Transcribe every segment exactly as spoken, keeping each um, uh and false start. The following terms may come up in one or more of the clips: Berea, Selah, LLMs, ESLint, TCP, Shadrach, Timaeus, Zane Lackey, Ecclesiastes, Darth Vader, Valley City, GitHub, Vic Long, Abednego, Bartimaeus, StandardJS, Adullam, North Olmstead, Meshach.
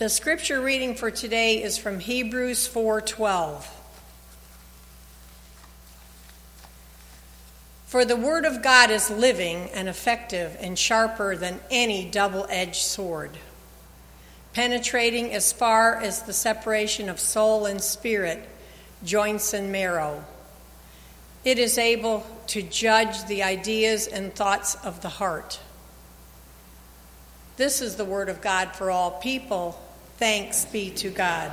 The scripture reading for today is from Hebrews four twelve. For the word of God is living and effective and sharper than any double-edged sword, penetrating as far as the separation of soul and spirit, joints and marrow. It is able to judge the ideas and thoughts of the heart. This is the word of God for all people. Thanks be to God.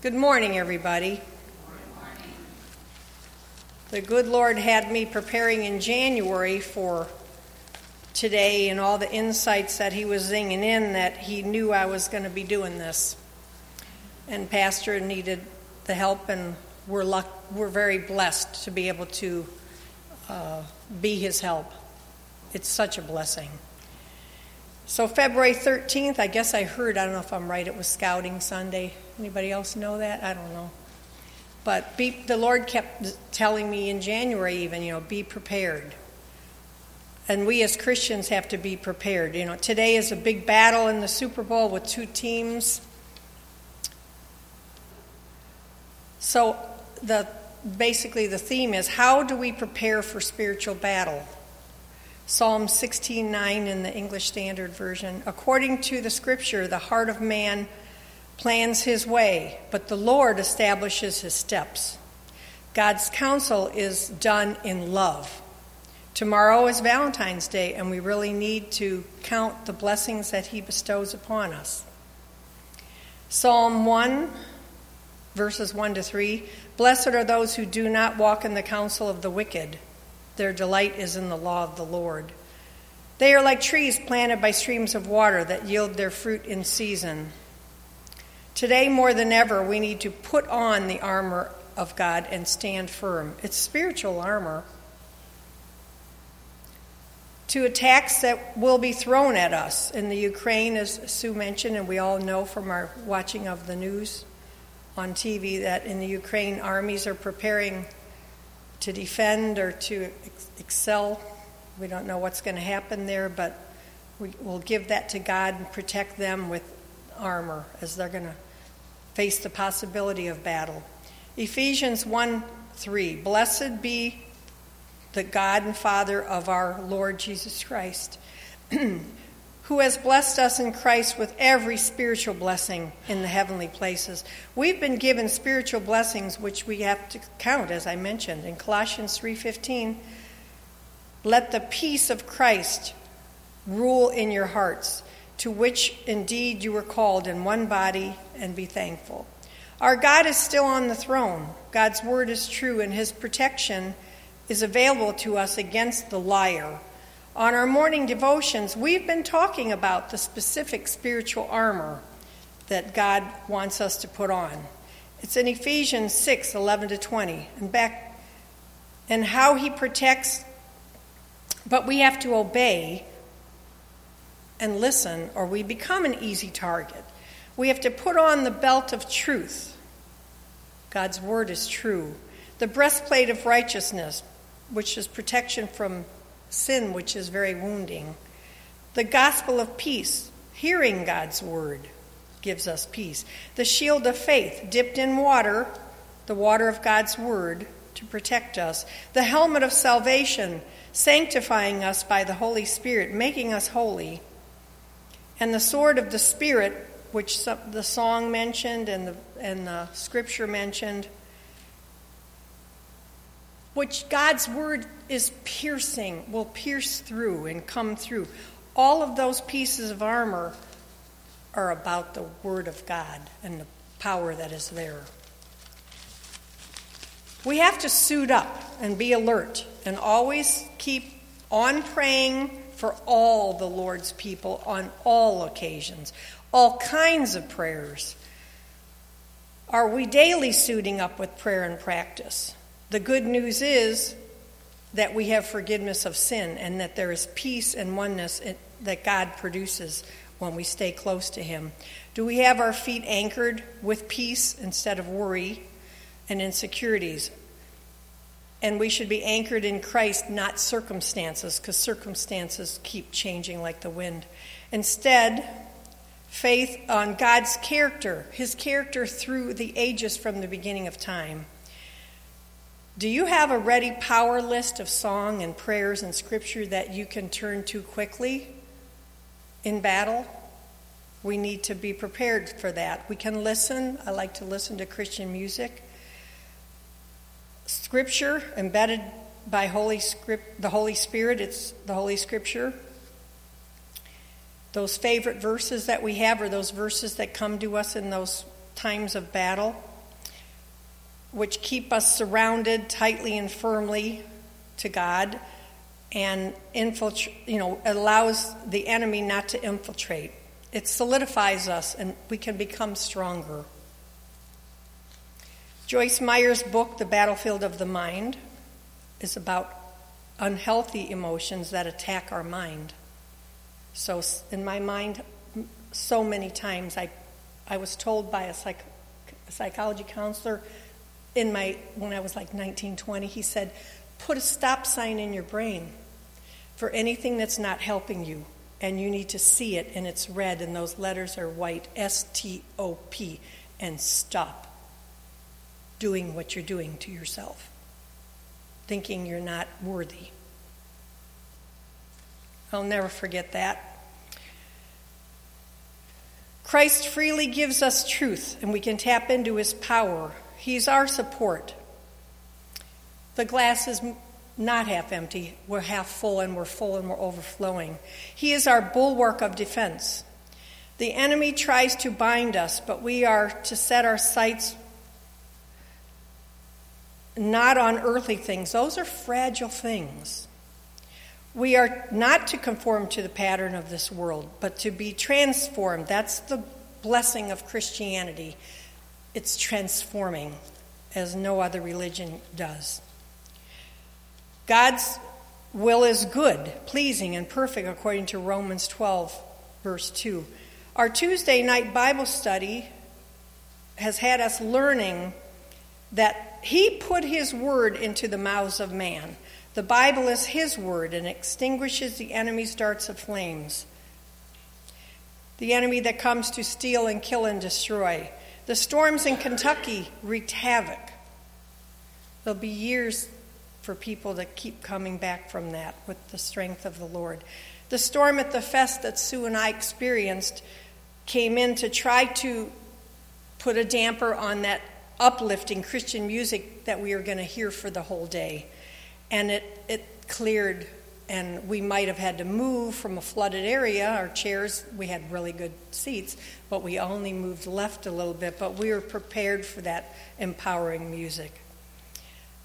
Good morning, everybody. Good morning. The good Lord had me preparing in January for today and all the insights that he was zinging in that he knew I was going to be doing this. And Pastor needed the help, and we're luck- we're very blessed to be able to uh, be his help. It's such a blessing. So February thirteenth, I guess I heard, I don't know if I'm right, it was Scouting Sunday. Anybody else know that? I don't know. But be, the Lord kept telling me in January even, you know, be prepared. And we as Christians have to be prepared. You know, today is a big battle in the Super Bowl with two teams. So the basically the theme is, how do we prepare for spiritual battle? Psalm sixteen nine in the English Standard Version. According to the scripture, the heart of man plans his way, but the Lord establishes his steps. God's counsel is done in love. Tomorrow is Valentine's Day, and we really need to count the blessings that he bestows upon us. Psalm one, verses one to three. Blessed are those who do not walk in the counsel of the wicked. Their delight is in the law of the Lord. They are like trees planted by streams of water that yield their fruit in season. Today, more than ever, we need to put on the armor of God and stand firm. It's spiritual armor. To attacks that will be thrown at us in the Ukraine, as Sue mentioned, and we all know from our watching of the news on T V that in the Ukraine, armies are preparing to defend or to excel. We don't know what's going to happen there, but we will give that to God and protect them with armor as they're going to face the possibility of battle. Ephesians one three, blessed be the God and Father of our Lord Jesus Christ, who has blessed us in Christ with every spiritual blessing in the heavenly places. We've been given spiritual blessings, which we have to count, as I mentioned. In Colossians three fifteen, let the peace of Christ rule in your hearts, to which indeed you were called in one body, and be thankful. Our God is still on the throne. God's word is true, and his protection is available to us against the liar. On our morning devotions, we've been talking about the specific spiritual armor that God wants us to put on. It's in Ephesians six eleven to twenty, and back, and how he protects, but we have to obey and listen, or we become an easy target. We have to put on the belt of truth. God's word is true. The breastplate of righteousness, which is protection from sin, which is very wounding. The gospel of peace, hearing God's word, gives us peace. The shield of faith, dipped in water, the water of God's word, to protect us. The helmet of salvation, sanctifying us by the Holy Spirit, making us holy. And the sword of the Spirit, which the song mentioned and the, and the scripture mentioned, which God's word is piercing, will pierce through and come through. All of those pieces of armor are about the word of God and the power that is there. We have to suit up and be alert and always keep on praying for all the Lord's people on all occasions, all kinds of prayers. Are we daily suiting up with prayer and practice? The good news is that we have forgiveness of sin and that there is peace and oneness that God produces when we stay close to him. Do we have our feet anchored with peace instead of worry and insecurities? And we should be anchored in Christ, not circumstances, because circumstances keep changing like the wind. Instead, faith on God's character, his character through the ages from the beginning of time. Do you have a ready power list of song and prayers and scripture that you can turn to quickly in battle? We need to be prepared for that. We can listen. I like to listen to Christian music. Scripture embedded by Holy Script, the Holy Spirit, it's the Holy Scripture. Those favorite verses that we have are those verses that come to us in those times of battle, which keep us surrounded tightly and firmly to God and infiltrate, you know, allows the enemy not to infiltrate. It solidifies us and we can become stronger. Joyce Meyer's book, The Battlefield of the Mind, is about unhealthy emotions that attack our mind. So in my mind, so many times I I was told by a, psych, a psychology counselor in my when I was like nineteen, twenty, he said, put a stop sign in your brain for anything that's not helping you, and you need to see it, and it's red, and those letters are white, S T O P, and stop doing what you're doing to yourself, thinking you're not worthy. I'll never forget that. Christ freely gives us truth, and we can tap into his power. He's our support. The glass is not half empty. We're half full, and we're full, and we're overflowing. He is our bulwark of defense. The enemy tries to bind us, but we are to set our sights not on earthly things. Those are fragile things. We are not to conform to the pattern of this world, but to be transformed. That's the blessing of Christianity. It's transforming, as no other religion does. God's will is good, pleasing, and perfect, according to Romans twelve, verse two. Our Tuesday night Bible study has had us learning that he put his word into the mouths of man. The Bible is his word and extinguishes the enemy's darts of flames. The enemy that comes to steal and kill and destroy. The storms in Kentucky wreaked havoc. There'll be years for people that keep coming back from that with the strength of the Lord. The storm at the fest that Sue and I experienced came in to try to put a damper on that uplifting Christian music that we were going to hear for the whole day. And it, it cleared, and we might have had to move from a flooded area. Our chairs, we had really good seats, but we only moved left a little bit. But we were prepared for that empowering music.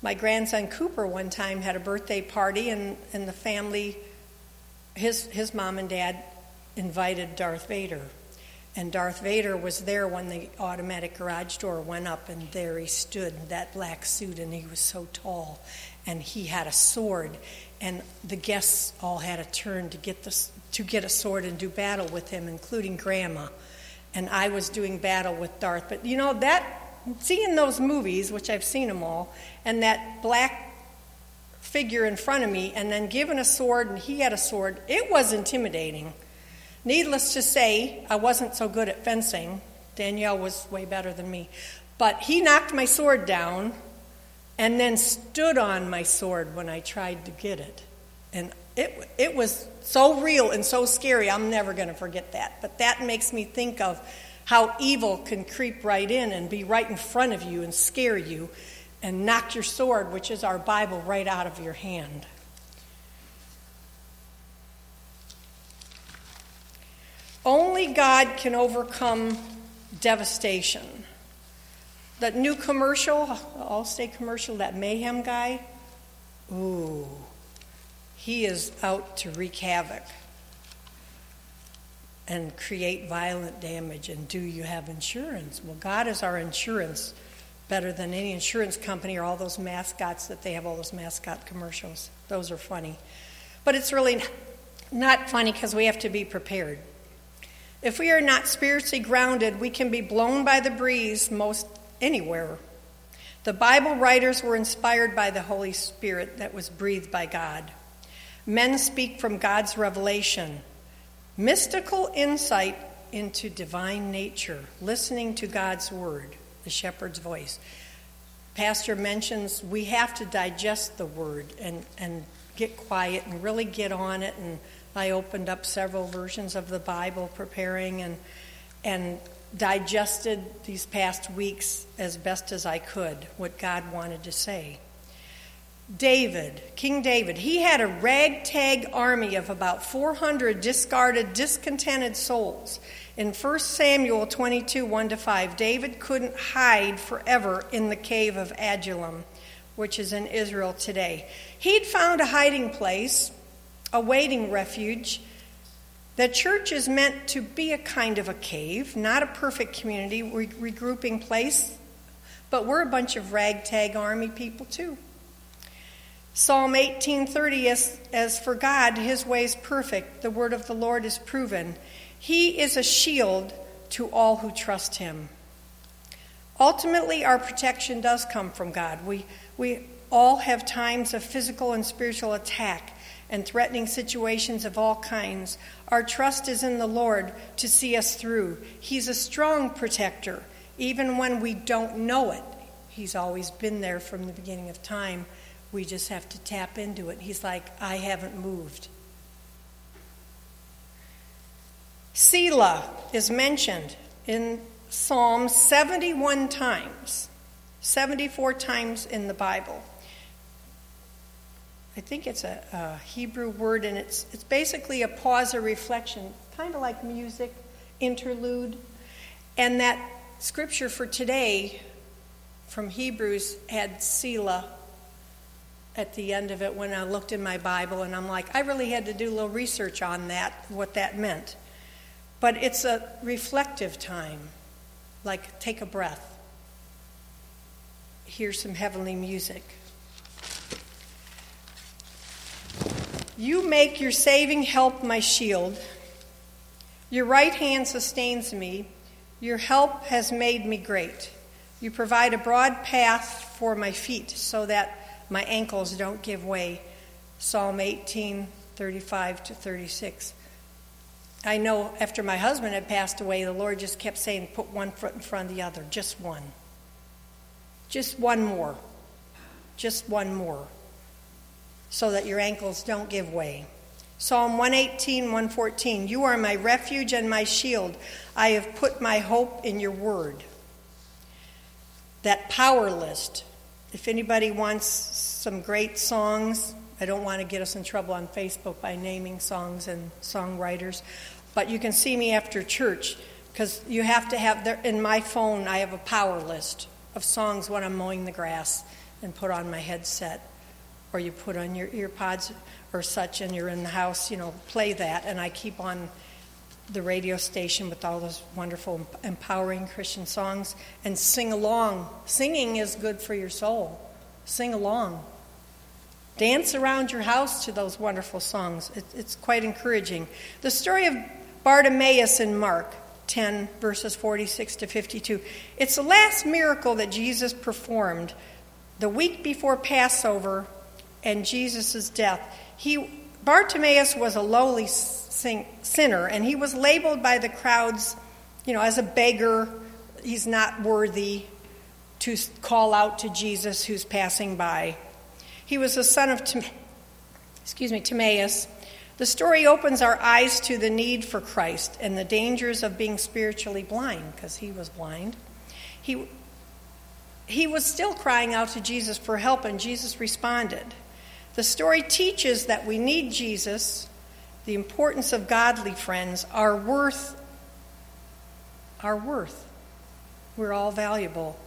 My grandson Cooper one time had a birthday party, and, and the family, his, his mom and dad invited Darth Vader. And Darth Vader was there when the automatic garage door went up, and there he stood in that black suit, and he was so tall, and he had a sword, and the guests all had a turn to get the, to get a sword and do battle with him, including Grandma. And I was doing battle with Darth. But you know, that seeing those movies, which I've seen them all, and that black figure in front of me, and then given a sword, and he had a sword, it was intimidating. Needless to say, I wasn't so good at fencing. Danielle was way better than me. But he knocked my sword down and then stood on my sword when I tried to get it. And it it was so real and so scary, I'm never going to forget that. But that makes me think of how evil can creep right in and be right in front of you and scare you and knock your sword, which is our Bible, right out of your hand. Only God can overcome devastation. That new commercial, Allstate commercial, that Mayhem guy, ooh, he is out to wreak havoc and create violent damage. And do you have insurance? Well, God is our insurance, better than any insurance company or all those mascots that they have, all those mascot commercials. Those are funny. But it's really not funny because we have to be prepared. If we are not spiritually grounded, we can be blown by the breeze most anywhere. The Bible writers were inspired by the Holy Spirit that was breathed by God. Men speak from God's revelation. Mystical insight into divine nature, listening to God's word, the shepherd's voice. Pastor mentions we have to digest the word and, and get quiet and really get on it. And I opened up several versions of the Bible preparing and and digested these past weeks as best as I could what God wanted to say. David, King David, he had a ragtag army of about four hundred discarded, discontented souls. In First Samuel twenty-two, one to five, David couldn't hide forever in the cave of Adullam, which is in Israel today. He'd found a hiding place, a waiting refuge. The church is meant to be a kind of a cave, not a perfect community, re- regrouping place, but we're a bunch of ragtag army people too. Psalm eighteen thirty, as, as for God, his way is perfect. The word of the Lord is proven. He is a shield to all who trust him. Ultimately, our protection does come from God. We, we all have times of physical and spiritual attack and threatening situations of all kinds. Our trust is in the Lord to see us through. He's a strong protector, even when we don't know it. He's always been there from the beginning of time. We just have to tap into it. He's like, I haven't moved. Selah is mentioned in Psalm seventy-one times, seventy-four times in the Bible. I think it's a, a Hebrew word, and it's, it's basically a pause or reflection, kind of like music, interlude. And that scripture for today from Hebrews had Selah at the end of it when I looked in my Bible, and I'm like, I really had to do a little research on that, what that meant. But it's a reflective time, like take a breath, hear some heavenly music. You make your saving help my shield. Your right hand sustains me. Your help has made me great. You provide a broad path for my feet so that my ankles don't give way. Psalm eighteen, thirty-five to thirty-six. I know after my husband had passed away, the Lord just kept saying, put one foot in front of the other, just one. Just one more. Just one more. So that your ankles don't give way. Psalm one eighteen, one fourteen. You are my refuge and my shield. I have put my hope in your word. That power list. If anybody wants some great songs, I don't want to get us in trouble on Facebook by naming songs and songwriters, but you can see me after church because you have to have, there, in my phone, I have a power list of songs when I'm mowing the grass and put on my headset, or you put on your ear pods or such and you're in the house, you know, play that, and I keep on the radio station with all those wonderful, empowering Christian songs, and sing along. Singing is good for your soul. Sing along. Dance around your house to those wonderful songs. It, it's quite encouraging. The story of Bartimaeus in Mark ten, verses forty-six to fifty-two. It's the last miracle that Jesus performed the week before Passover and Jesus' death. He Bartimaeus was a lowly sinner, and he was labeled by the crowds, you know, as a beggar. He's not worthy to call out to Jesus who's passing by. He was the son of, Tim- excuse me, Timaeus. The story opens our eyes to the need for Christ and the dangers of being spiritually blind, because he was blind. He, he was still crying out to Jesus for help, and Jesus responded. The story teaches that we need Jesus. The importance of godly friends, our worth, our worth. We're all valuable.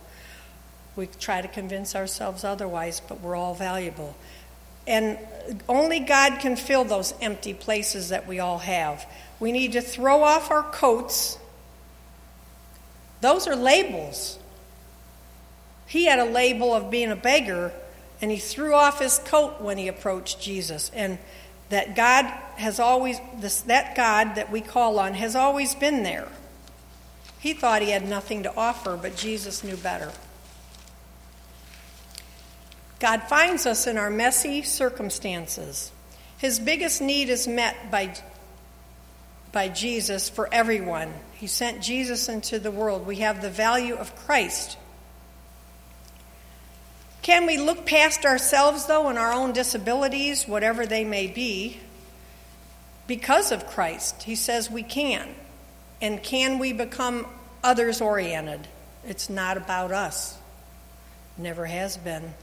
We try to convince ourselves otherwise, but we're all valuable. And only God can fill those empty places that we all have. We need to throw off our coats. Those are labels. He had a label of being a beggar, and he threw off his coat when he approached Jesus. And that God has always, this, that God that we call on has always been there. He thought he had nothing to offer, but Jesus knew better. God finds us in our messy circumstances. His biggest need is met by by Jesus for everyone. He sent Jesus into the world. We have the value of Christ. Can we look past ourselves, though, and our own disabilities, whatever they may be, because of Christ? He says we can. And can we become others-oriented? It's not about us. Never has been.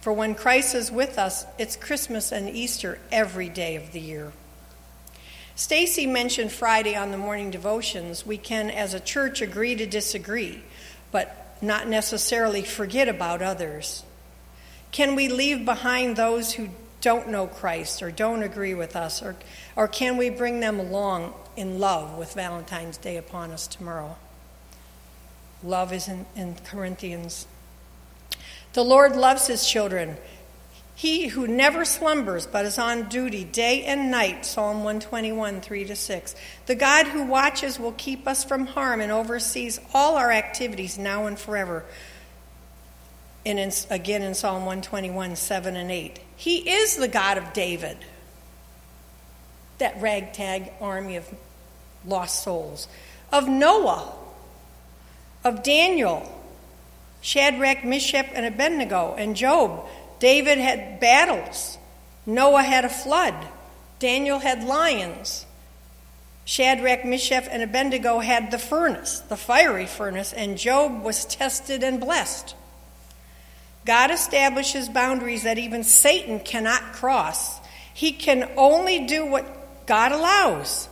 For when Christ is with us, it's Christmas and Easter every day of the year. Stacy mentioned Friday on the morning devotions. We can, as a church, agree to disagree, but not necessarily forget about others. Can we leave behind those who don't know Christ or don't agree with us, or, or can we bring them along in love with Valentine's Day upon us tomorrow? Love is in, in Corinthians. The Lord loves his children. He who never slumbers but is on duty day and night, Psalm one twenty-one, three to six. The God who watches will keep us from harm and oversees all our activities now and forever. And in, again in Psalm one twenty-one, seven and eight. He is the God of David, that ragtag army of lost souls, of Noah, of Daniel, Shadrach, Meshach, and Abednego, and Job. David had battles. Noah had a flood. Daniel had lions. Shadrach, Meshach, and Abednego had the furnace, the fiery furnace, and Job was tested and blessed. God establishes boundaries that even Satan cannot cross. He can only do what God allows.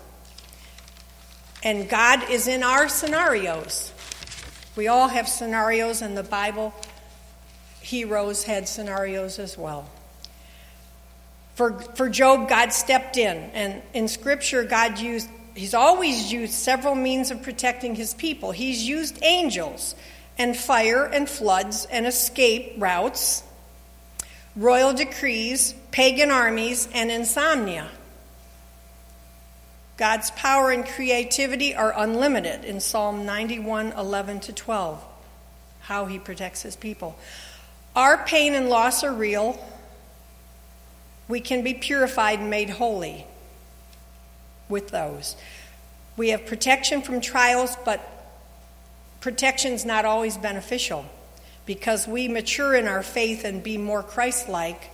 And God is in our scenarios. We all have scenarios in the Bible. Heroes had scenarios as well. For for Job, God stepped in, and in Scripture, God used. He's always used several means of protecting his people. He's used angels, and fire, and floods, and escape routes, royal decrees, pagan armies, and insomnia. God's power and creativity are unlimited in Psalm ninety-one, eleven to twelve. How he protects his people. Our pain and loss are real. We can be purified and made holy with those. We have protection from trials, but protection's not always beneficial because we mature in our faith and be more Christ-like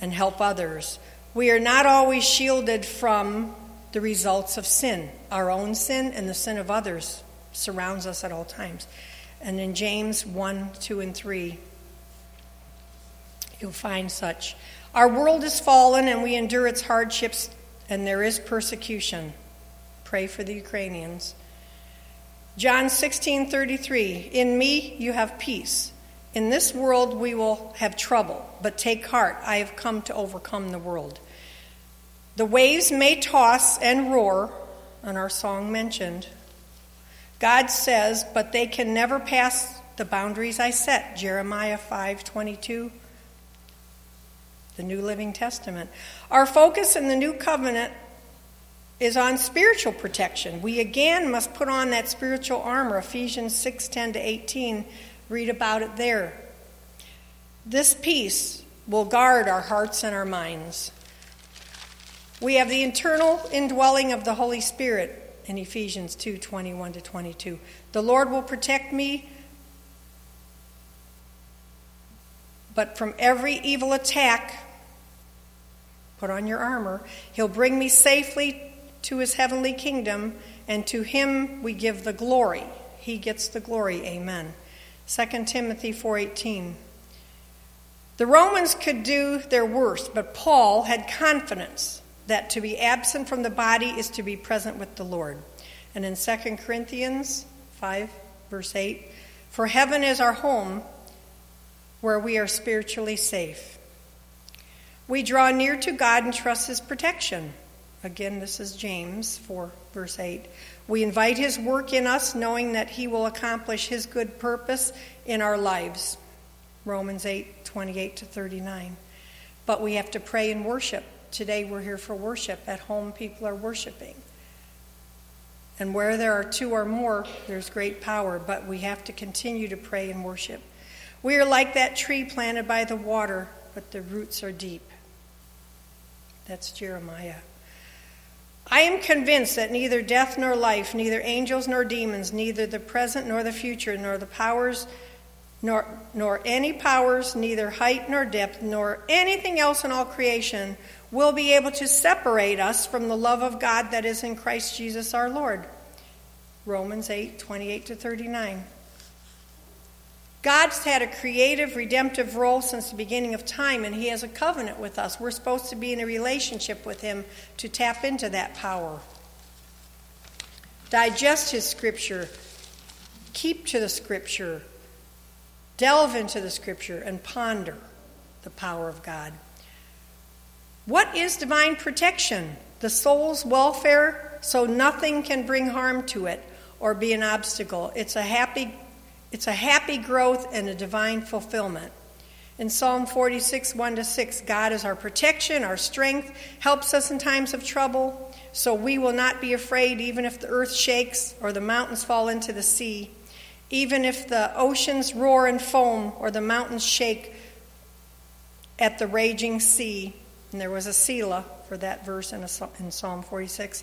and help others. We are not always shielded from the results of sin. Our own sin and the sin of others surrounds us at all times. And in James one, two, and three, you'll find such. Our world is fallen, and we endure its hardships, and there is persecution. Pray for the Ukrainians. John sixteen, thirty-three, in me you have peace. In this world we will have trouble, but take heart, I have come to overcome the world. The waves may toss and roar, and our song mentioned, God says, but they can never pass the boundaries I set, Jeremiah five twenty-two, the New Living Testament. Our focus in the New Covenant is on spiritual protection. We again must put on that spiritual armor, Ephesians six ten to eighteen. Read about it there. This peace will guard our hearts and our minds. We have the internal indwelling of the Holy Spirit, in Ephesians two, twenty-one to twenty-two. The Lord will protect me, but from every evil attack, put on your armor, he'll bring me safely to his heavenly kingdom, and to him we give the glory. He gets the glory, amen. Second Timothy four eighteen. The Romans could do their worst, but Paul had confidence that to be absent from the body is to be present with the Lord. And in Second Corinthians five, verse eight, for heaven is our home where we are spiritually safe. We draw near to God and trust his protection. Again, this is James four, verse eight. We invite his work in us, knowing that he will accomplish his good purpose in our lives. Romans eight, twenty-eight to thirty-nine. But we have to pray and worship. Today we're here for worship. At home, people are worshiping. And where there are two or more, there's great power, but we have to continue to pray and worship. We are like that tree planted by the water, but the roots are deep. That's Jeremiah. I am convinced that neither death nor life, neither angels nor demons, neither the present nor the future, nor the powers, nor nor any powers, neither height nor depth, nor anything else in all creation will be able to separate us from the love of God that is in Christ Jesus our Lord. Romans eight, twenty-eight to thirty-nine. God's had a creative, redemptive role since the beginning of time, and he has a covenant with us. We're supposed to be in a relationship with him to tap into that power. Digest his scripture. Keep to the scripture. Delve into the scripture and ponder the power of God. What is divine protection? The soul's welfare, so nothing can bring harm to it or be an obstacle. It's a happy It's a happy growth and a divine fulfillment. In Psalm forty-six, one to six, God is our protection, our strength, helps us in times of trouble, so we will not be afraid even if the earth shakes or the mountains fall into the sea. Even if the oceans roar and foam or the mountains shake at the raging sea. And there was a Selah for that verse in, a, in Psalm forty-six.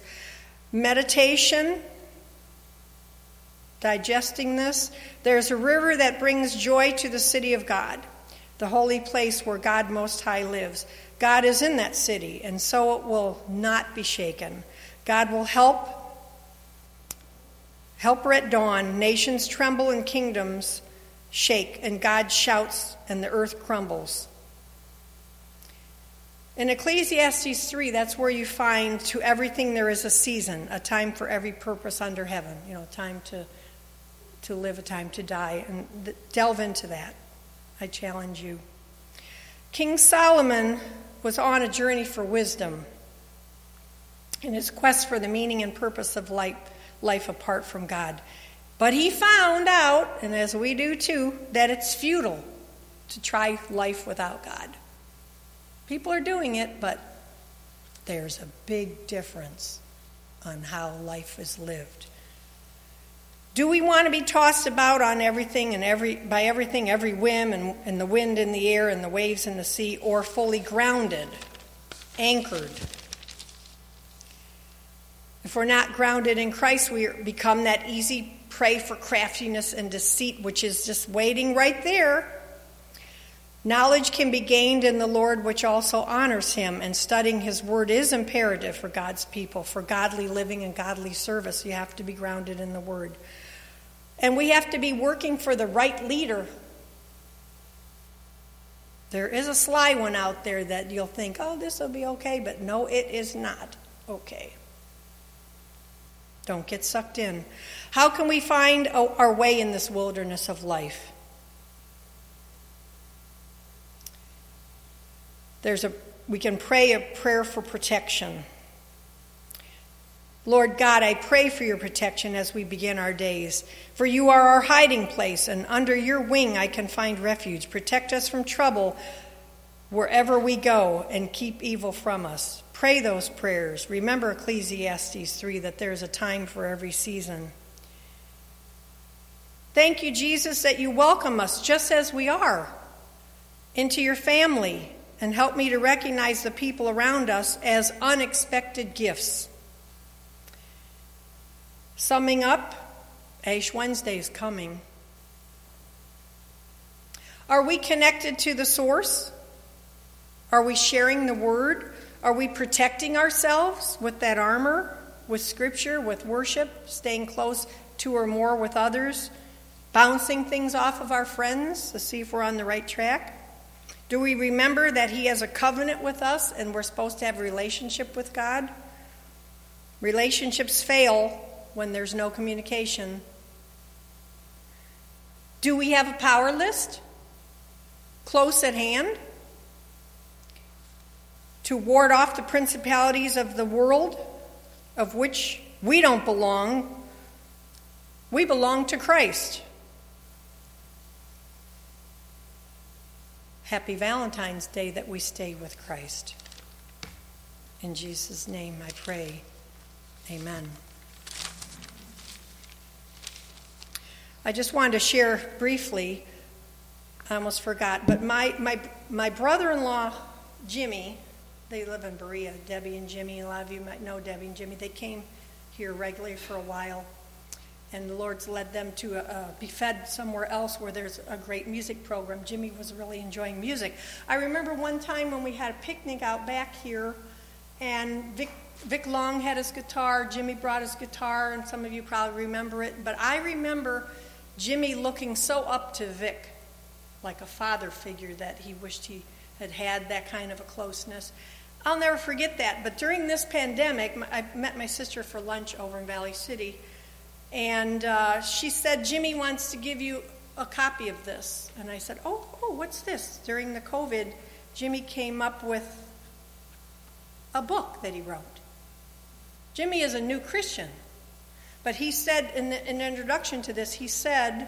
Meditation. Digesting this, there's a river that brings joy to the city of God, the holy place where God Most High lives. God is in that city, and so it will not be shaken. God will help, helper at dawn, nations tremble and kingdoms shake, and God shouts and the earth crumbles. In Ecclesiastes three, that's where you find to everything there is a season, a time for every purpose under heaven, you know, time to... to live, a time to die, and delve into that. I challenge you. King Solomon was on a journey for wisdom in his quest for the meaning and purpose of life, life apart from God. But he found out, and as we do too, that it's futile to try life without God. People are doing it, but there's a big difference on how life is lived. Do we want to be tossed about on everything and every by everything, every whim, and, and the wind in the air and the waves in the sea, or fully grounded, anchored? If we're not grounded in Christ, we become that easy prey for craftiness and deceit, which is just waiting right there. Knowledge can be gained in the Lord, which also honors him, and studying his word is imperative for God's people, for godly living and godly service. You have to be grounded in the word. And we have to be working for the right leader. There is a sly one out there that you'll think, oh, this will be okay, but no, it is not okay. Don't get sucked in. How can we find our way in this wilderness of life? There's a we can pray a prayer for protection. Lord God, I pray for your protection as we begin our days. For you are our hiding place, and under your wing I can find refuge. Protect us from trouble wherever we go, and keep evil from us. Pray those prayers. Remember Ecclesiastes three, that there is a time for every season. Thank you, Jesus, that you welcome us just as we are into your family. And help me to recognize the people around us as unexpected gifts. Summing up, Ash Wednesday is coming. Are we connected to the source? Are we sharing the word? Are we protecting ourselves with that armor, with scripture, with worship, staying close to or more with others, bouncing things off of our friends to see if we're on the right track? Do we remember that he has a covenant with us and we're supposed to have a relationship with God? Relationships fail when there's no communication. Do we have a power list close at hand to ward off the principalities of the world, of which we don't belong? We belong to Christ. Happy Valentine's Day, that we stay with Christ. In Jesus' name I pray. Amen. I just wanted to share briefly, I almost forgot, but my, my, my brother-in-law, Jimmy, they live in Berea. Debbie and Jimmy, a lot of you might know Debbie and Jimmy. They came here regularly for a while, and the Lord's led them to uh, be fed somewhere else where there's a great music program. Jimmy was really enjoying music. I remember one time when we had a picnic out back here, and Vic, Vic Long had his guitar, Jimmy brought his guitar, and some of you probably remember it, but I remember Jimmy looking so up to Vic, like a father figure that he wished he had had that kind of a closeness. I'll never forget that, but during this pandemic, I met my sister for lunch over in Valley City, and uh, she said, Jimmy wants to give you a copy of this. And I said, oh, oh, what's this? During the COVID, Jimmy came up with a book that he wrote. Jimmy is a new Christian, but he said in, the, in the introduction to this, he said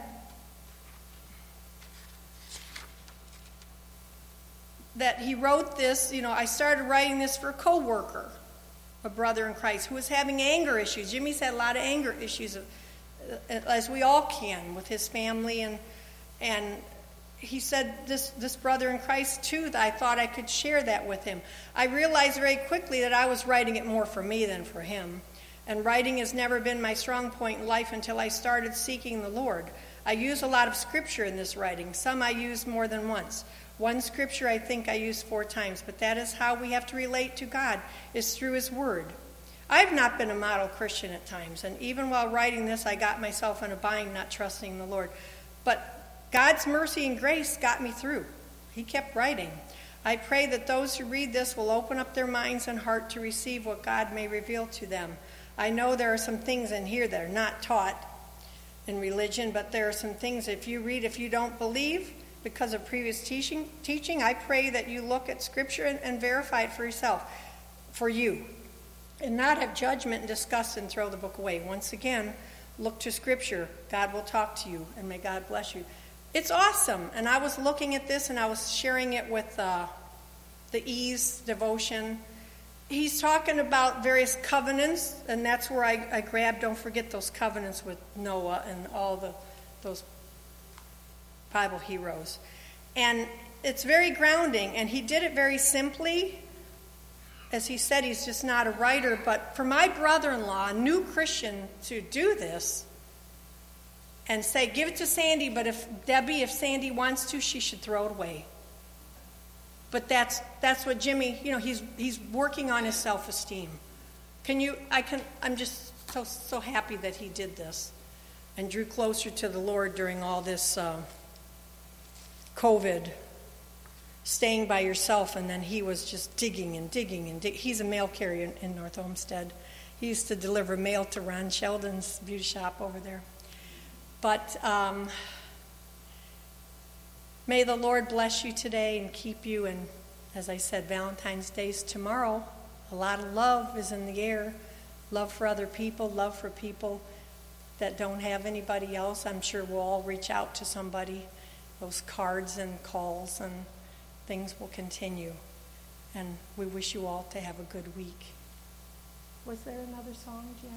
that he wrote this, you know, I started writing this for a coworker, a brother in Christ, who was having anger issues. Jimmy's had a lot of anger issues, as we all can, with his family. And and he said, this, this brother in Christ, too, I thought I could share that with him. I realized very quickly that I was writing it more for me than for him. And writing has never been my strong point in life until I started seeking the Lord. I use a lot of scripture in this writing. Some I use more than once. One scripture I think I used four times, but that is how we have to relate to God, is through his word. I've not been a model Christian at times, and even while writing this, I got myself in a bind not trusting the Lord. But God's mercy and grace got me through. He kept writing. I pray that those who read this will open up their minds and heart to receive what God may reveal to them. I know there are some things in here that are not taught in religion, but there are some things if you read, if you don't believe, because of previous teaching, teaching, I pray that you look at Scripture and, and verify it for yourself, for you, and not have judgment and disgust and throw the book away. Once again, look to Scripture. God will talk to you, and may God bless you. It's awesome, and I was looking at this, and I was sharing it with uh, the Ease devotion. He's talking about various covenants, and that's where I, I grabbed, don't forget those covenants with Noah and all the those Bible heroes. And it's very grounding, and he did it very simply. As he said, he's just not a writer, but for my brother-in-law, a new Christian, to do this and say, give it to Sandy, but if Debbie, if Sandy wants to, she should throw it away. But that's that's what Jimmy, you know, he's he's working on his self-esteem. Can you, I can, I'm just so, so happy that he did this and drew closer to the Lord during all this uh, COVID, staying by yourself, and then he was just digging and digging and dig- he's a mail carrier in, in North Olmstead. He used to deliver mail to Ron Sheldon's beauty shop over there. But um, may the Lord bless you today and keep you, and as I said, Valentine's Day's tomorrow. A lot of love is in the air, love for other people, love for people that don't have anybody else. I'm sure we'll all reach out to somebody. Those cards and calls and things will continue. And we wish you all to have a good week. Was there another song, Jen?